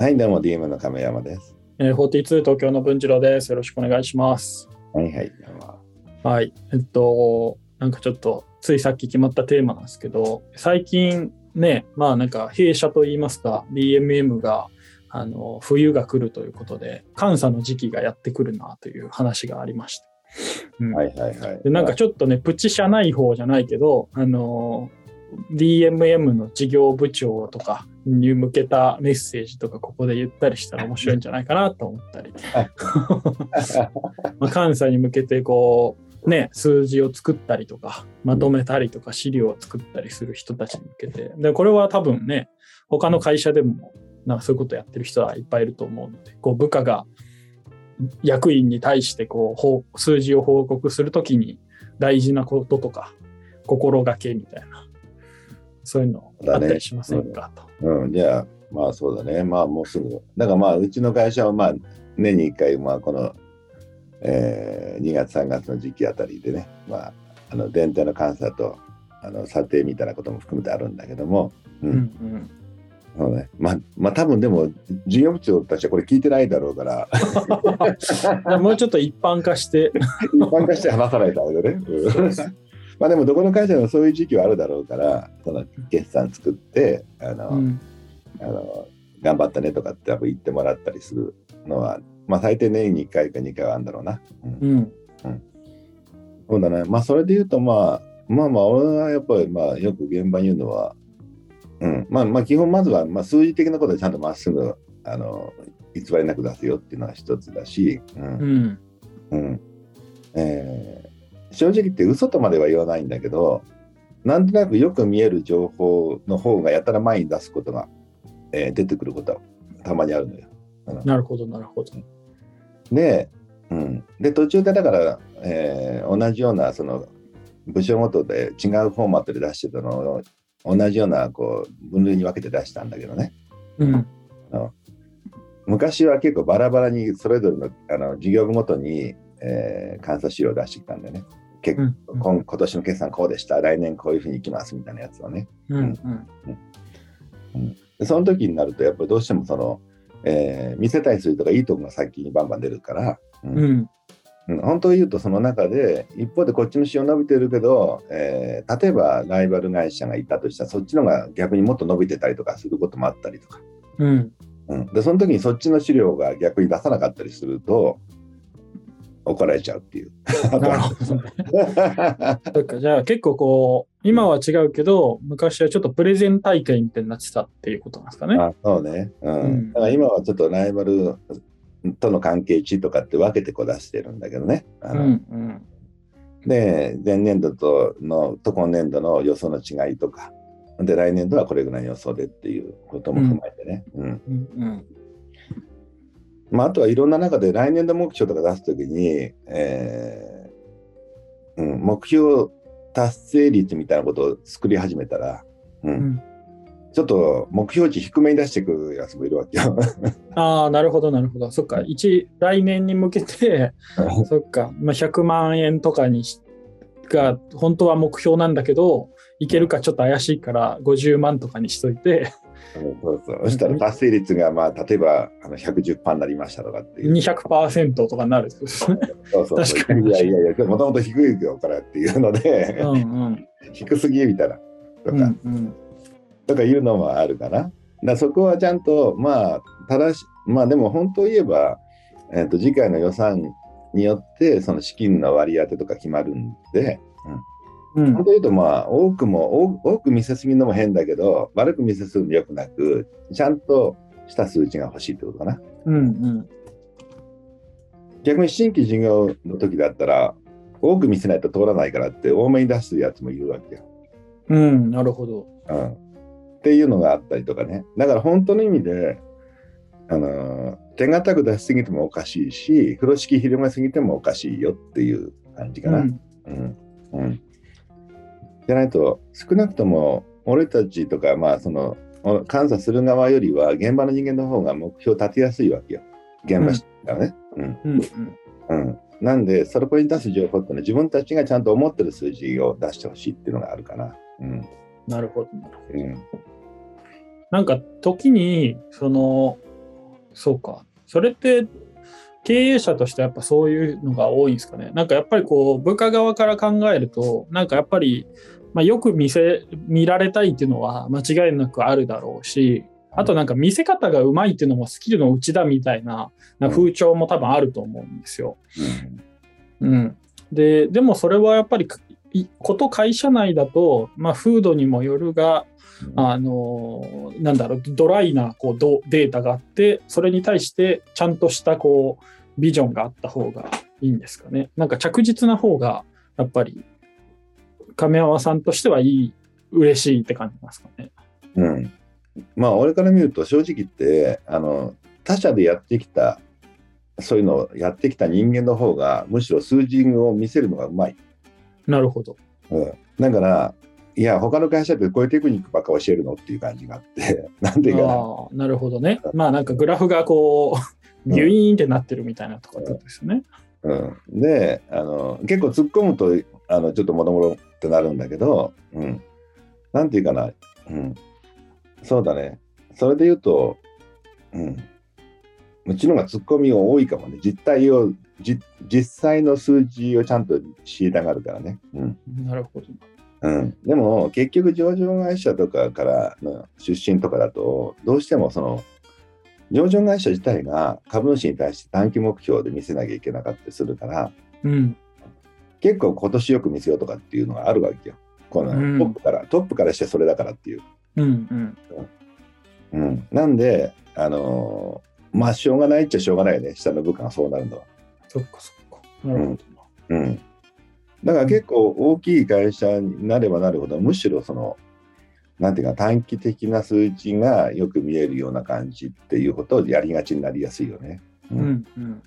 はい、どうも DM の亀山です。42東京の文次郎です。よろしくお願いします。はいはい。はい。なんかちょっとついさっき決まったテーマなんですけど、最近ね、まあなんか弊社といいますか DMM が冬が来るということで、寒さの時期がやってくるなという話がありました。うん、はいはいはい。でなんかちょっとね、プチ社内報じゃないけど、DMM の事業部長とかに向けたメッセージとかここで言ったりしたら面白いんじゃないかなと思ったりまあ監査に向けてこうね数字を作ったりとかまとめたりとか資料を作ったりする人たちに向けて、でこれは多分ね他の会社でもなんかそういうことやってる人はいっぱいいると思うので、こう部下が役員に対してこう数字を報告するときに大事なこととか心がけみたいな、そういうのあったりしませんかと、ね、うん、じゃあまあそうだね、まあもうすぐだから、まあうちの会社はまあ年に1回、まあこの、2月3月の時期あたりでね、まあ全体の監査と査定みたいなことも含めてあるんだけども、うんうんうん、そうね、まあ多分でも事業部長たちはこれ聞いてないだろうからもうちょっと一般化して話さないとあれだねまあでもどこの会社でもそういう時期はあるだろうから、その決算作ってうん、頑張ったねとかって言ってもらったりするのは、まあ最低年に1回か2回はあるんだろうな。うんうん、そうだね。まあそれで言うと、まあ俺はやっぱりまあよく現場に言うのは、うん、まあ基本まずはまあ数字的なことでちゃんとまっすぐ偽りなく出すよっていうのは一つだし、うんうん、正直言って嘘とまでは言わないんだけど、なんとなくよく見える情報の方がやたら前に出すことが、出てくることはたまにあるのよ。なるほどなるほど。で、うん、で途中でだから、同じようなその部署ごとで違うフォーマットで出してたのを同じようなこう分類に分けて出したんだけどね、うん、昔は結構バラバラにそれぞれの、事業部ごとに、監査資料を出してきたんだよね。今年の決算こうでした、来年こういうふうにいきますみたいなやつをね、うんうんうんうん、その時になるとやっぱりどうしてもその、見せたりするとかいいとこが先にバンバン出るから、うんうん、本当を言うとその中で一方でこっちの仕様伸びてるけど、例えばライバル会社がいたとしたらそっちのが逆にもっと伸びてたりとかすることもあったりとか、うんうん、でその時にそっちの資料が逆に出さなかったりすると怒られちゃうっていう。なるほどね。そうか、じゃあ結構こう今は違うけど昔はちょっとプレゼン大会みたいになってたっていうことなんですかね。あ、そうね、うんうん、だから今はちょっとライバルとの関係値とかって分けてこう出してるんだけどね、うんうん、で前年度と今年度の予想の違いとかで来年度はこれぐらいの予想でっていうことも踏まえてね、うんうんうんうん、まあ、あとはいろんな中で来年度目標とか出すときに、うん、目標達成率みたいなことを作り始めたら、うんうん、ちょっと目標値低めに出してくるやつもいるわけよああ、なるほどなるほど。そっか、来年に向けてそっか、まあ、100万円とかにが本当は目標なんだけどいけるかちょっと怪しいから50万とかにしといてそしたら達成率が、まあ、例えば 110% になりましたとかっていう 200% とかになるってことですね。そう確かに。いやもともと低いよからっていうのでうん、うん、低すぎみたいなとか、うんうん、とかいうのもあるかな。だからそこはちゃんとまあ正しまあでも本当言えば、次回の予算によってその資金の割り当てとか決まるんで、うんうん、本当に言うと、まあ、多く見せすぎるのも変だけど悪く見せすぎるのもよくなくちゃんとした数値が欲しいってことかな、うんうん、逆に新規事業の時だったら多く見せないと通らないからって多めに出すやつもいるわけよ、うん、なるほど、うん、っていうのがあったりとかね。だから本当の意味で手堅く出しすぎてもおかしいし風呂敷広めすぎてもおかしいよっていう感じかな、うんうんうん、じゃないと少なくとも俺たちとか、まあ、その監査する側よりは現場の人間の方が目標立てやすいわけよ、現場からね、うんうんうんうん、なんでそこに出す情報っていうのは自分たちがちゃんと思ってる数字を出してほしいっていうのがあるかな、うん、なるほどなるほど、うん、なんか時にそのそうか。それって経営者としてやっぱそういうのが多いんですかね。なんかやっぱりこう部下側から考えると、なんかやっぱり、まあ、よく見られたいっていうのは間違いなくあるだろうし、あとなんか見せ方がうまいっていうのもスキルのうちだみたいな風潮も多分あると思うんですよ。うん、でもそれはやっぱりこと会社内だと、まあ、風土にもよるが、なんだろう、ドライなこうデータがあって、それに対してちゃんとしたこうビジョンがあった方がいいんですかね。なんか着実な方がやっぱり亀山さんとして嬉しいって感じますかね。うん、まあ俺から見ると正直言って他社でやってきたそういうのをやってきた人間の方がむしろ数字を見せるのがうまい。なるほど。うん、だからいや他の会社ってこういうテクニックばっか教えるのっていう感じがあってなんていうかな。あ、なるほどね。まあなんかグラフがこうギュイーンってなってるみたいなところですね。うんうん、で結構突っ込むとちょっともろもろってなるんだけど、うん、なんていうかな、うん、そうだね。それで言うと、うん、うちのがツッコミが多いかもね。実際の数字をちゃんと知りたがるからね。うん、なるほど。うん、でも結局上場会社とかからの出身とかだとどうしてもその上場会社自体が株主に対して短期目標で見せなきゃいけなかったりするから、うん、結構今年よく見せようとかっていうのがあるわけよ。このトップからしてそれだからっていう、うんうんうん、なんでまあしょうがないっちゃしょうがないよね。下の部下がそうなるのは。そっかそっか、なるほど。うん、うん、だから結構大きい会社になればなるほど、むしろそのなんていうか短期的な数値がよく見えるような感じっていうことをやりがちになりやすいよね。うんうん、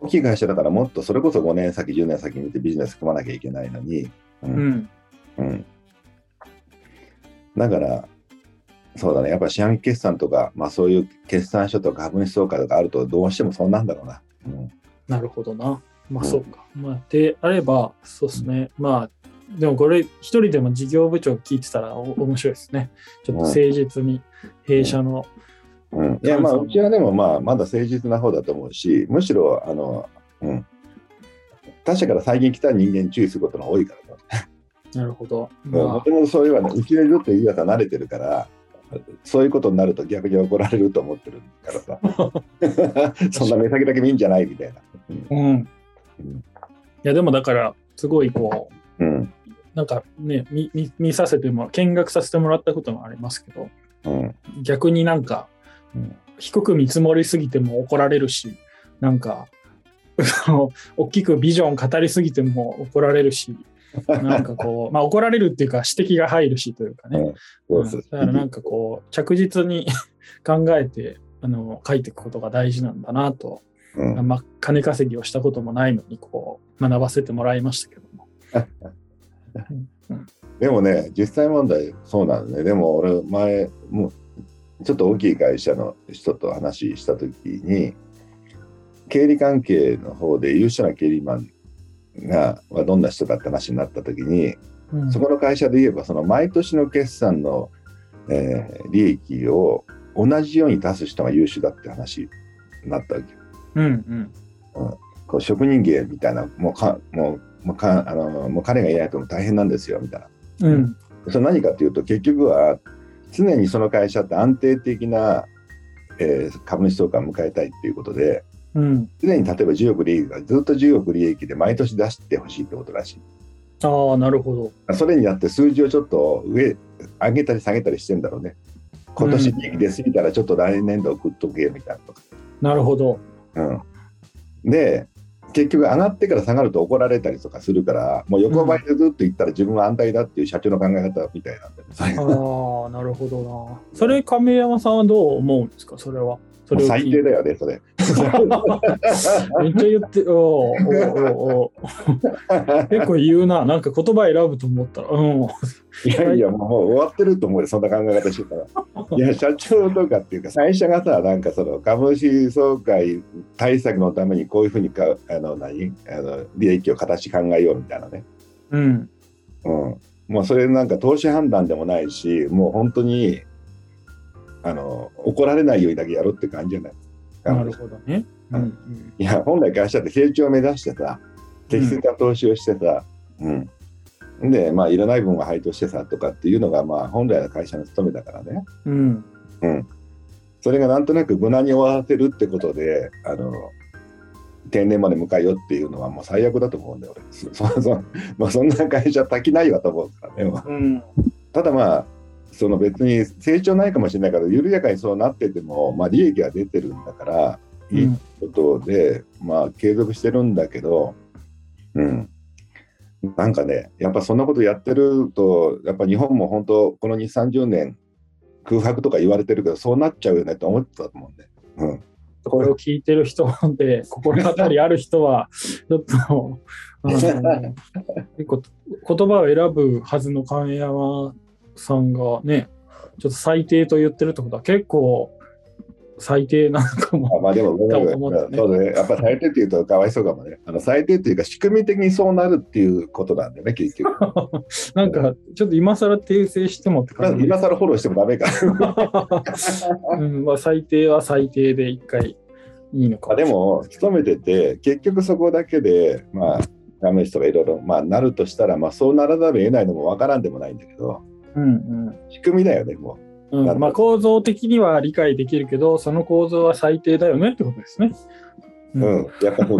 大きい会社だからもっとそれこそ5年先10年先見てビジネス組まなきゃいけないのに、うんうんうん、だからそうだね、やっぱ四半期決算とか、まあ、そういう決算書とか株主総会とかあるとどうしてもそうなんだろうな。うん、なるほどな。まあそうか、まあ、であればそうですね。まあでもこれ一人でも事業部長聞いてたら面白いですね。ちょっと誠実に弊社の、うんうん、いやまあうちはでもまだ誠実な方だと思うし、むしろうん、他社から最近来た人間に注意することが多いからね。なるほど。もともとそういえばね、うちの人って言い方慣れてるからそういうことになると逆に怒られると思ってるからさそんな目先だけ見んじゃないみたいな。うんいやでもだからすごいこう、うん、なんかね 見させても見学させてもらったこともありますけど、うん、逆になんか、うん、低く見積もりすぎても怒られるし、なんか大きくビジョン語りすぎても怒られるしなんかこう、まあ、怒られるっていうか指摘が入るしというかね、うんうん、だからなんかこう着実に考えて書いていくことが大事なんだなと。うんまあ、金稼ぎをしたこともないのにこう学ばせてもらいましたけどもでもね実際問題そうなんで、ね、でも俺前もうちょっと大きい会社の人と話した時に経理関係の方で優秀な経理マンがどんな人だって話になった時に、うん、そこの会社で言えばその毎年の決算の、利益を同じように出す人が優秀だって話になったわけよ。うんうんうん、こう職人芸みたいなもう彼がいないとも大変なんですよみたいな、うん、それ何かというと結局は常にその会社って安定的な、株主総会を迎えたいっていうことで、うん、常に例えば10億利益がずっと10億利益で毎年出してほしいってことらしい。ああなるほど。それになって数字をちょっと上げたり下げたりしてんだろうね。今年利益出過ぎたらちょっと来年度送っとけみたいなとか、うん、なるほど。うん、で結局上がってから下がると怒られたりとかするから、もう横ばいでずっといったら自分は安泰だっていう社長の考え方みたいなんで、うん、ああなるほどな。それ亀山さんはどう思うんですか。それはそれ最低だよねそれめっちゃ言って結構言うな。なんか言葉選ぶと思ったら、うん、いやいやもう終わってると思うよそんな考え方してたらいや社長とかっていうか最初がさ、なんかその株主総会対策のためにこういうふうに利益を形考えようみたいなね、うんうん、もうそれなんか投資判断でもないし、もう本当に怒られないようにだけやろうって感じじゃない。か。なるほどね。うんうん、いや本来会社って成長を目指してさ、適切な投資をしてさ、うんうん、でまあいらない分は配当してさとかっていうのがまあ本来の会社の務めだからね。うんうん、それがなんとなく無難に終わらせるってことで定年まで迎えようっていうのはもう最悪だと思うんだよ俺。まあ、そんな会社足りないわと思うからね。うん、ただまあその別に成長ないかもしれないから緩やかにそうなってても、まあ、利益は出てるんだからいいことで、うん、まあ継続してるんだけど、うん、なんかねやっぱそんなことやってるとやっぱ日本も本当この 2,30 年空白とか言われてるけどそうなっちゃうよねと思ってたと思うんで、うん、これを聞いてる人で心当たりある人はちょっと結構言葉を選ぶはずの神山さんがねちょっと最低と言ってるってことは結構最低なのかも。まあでもそうね、やっぱ最低っていうとかわいそうかもね。最低っていうか仕組み的にそうなるっていうことなんだよね結局。なんかちょっと今更訂正してもって感じ。今更フォローしてもダメか。うんまあ最低は最低で一回いいのかもしれない。でも勤めてて結局そこだけでまあダメージとかいろいろまあなるとしたらまあそうならざるを得ないのもわからんでもないんだけど。うんうん、仕組みだよねもう、うんまあ、構造的には理解できるけどその構造は最低だよねってことですね。うん、やっぱそ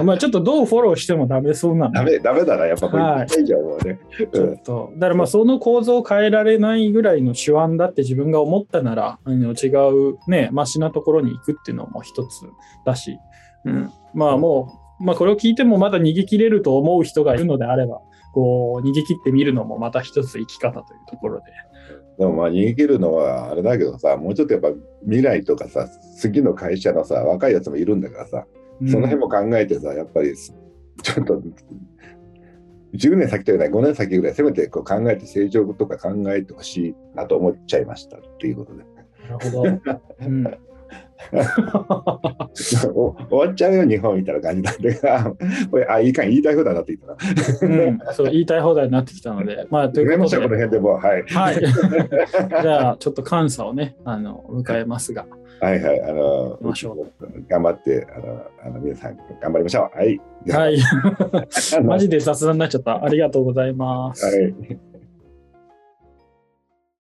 うまあちょっとどうフォローしてもダメそうなの。ダメだなやっぱこれ言っちゃうもんね。ちょっとだからまあその構造を変えられないぐらいの手腕だって自分が思ったなら違うねマシなところに行くっていうのも一つだし、うん、まあもう、まあ、これを聞いてもまだ逃げ切れると思う人がいるのであればこう逃げ切ってみるのもまた一つ生き方というところで。でもまあ逃げ切るのはあれだけどさもうちょっとやっぱ未来とかさ次の会社のさ若いやつもいるんだからさ、うん、その辺も考えてさやっぱりちょっと10年先というか5年先ぐらいせめてこう考えて成長とか考えてほしいなと思っちゃいましたっていうことで。なるほど、うん終わっちゃうよ日本みたいな感じなんでこれいいか言いたい放題になってきたな、うん、そう言いたい放題になってきたのでまあということでこの辺でもうはい、はい、じゃあちょっと監査をね迎えますがはいはいましょう頑張って皆さん頑張りましょうはい、はい、マジで雑談になっちゃったありがとうございます、はい